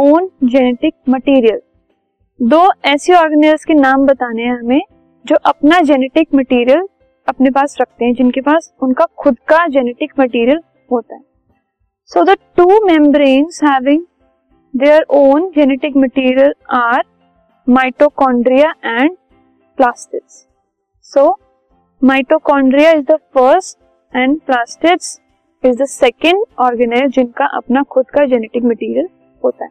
Own genetic material. दो ऐसे organelles के नाम बताने हैं हमें जो अपना जेनेटिक मटेरियल अपने पास रखते हैं, जिनके पास उनका खुद का जेनेटिक मटेरियल होता है। So the two membranes having their own genetic material are mitochondria and plastids. So mitochondria is the first and plastids is the second organelle जिनका अपना खुद का जेनेटिक मटेरियल होता है।